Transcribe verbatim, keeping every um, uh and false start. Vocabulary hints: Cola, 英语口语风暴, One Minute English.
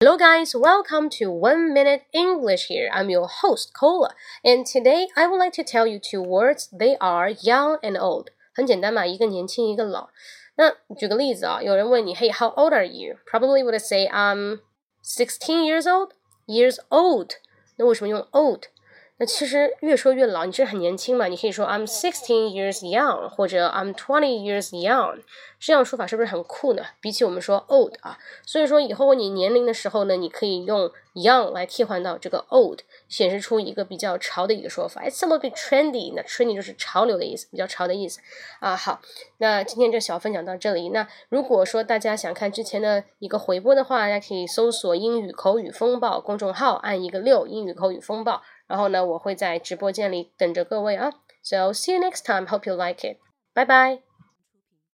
Hello guys, welcome to One Minute English here. I'm your host, Cola. And today, I would like to tell you two words. They are young and old. 很简单嘛，一个年轻，一个老。那举个例子啊，有人问你 Hey, how old are you? Probably would say, I'm sixteen years old. Years old. 那为什么用 old? 那其实越说越老，你是很年轻嘛，你可以说 I'm sixteen years young 或者 I'm twenty years young， 这样说法是不是很酷呢？比起我们说 old 啊，所以说以后问你年龄的时候呢，你可以用 young 来替换到这个 old， 显示出一个比较潮的一个说法。It's a little bit trendy， 那 trendy 就是潮流的意思，比较潮的意思啊。好，那今天这小分享到这里。那如果说大家想看之前的一个回播的话，大家可以搜索英语口语风暴公众号，按一个六，英语口语风暴。然后呢，我会在直播间里等着各位啊。So see you next time. Hope you like it. Bye bye.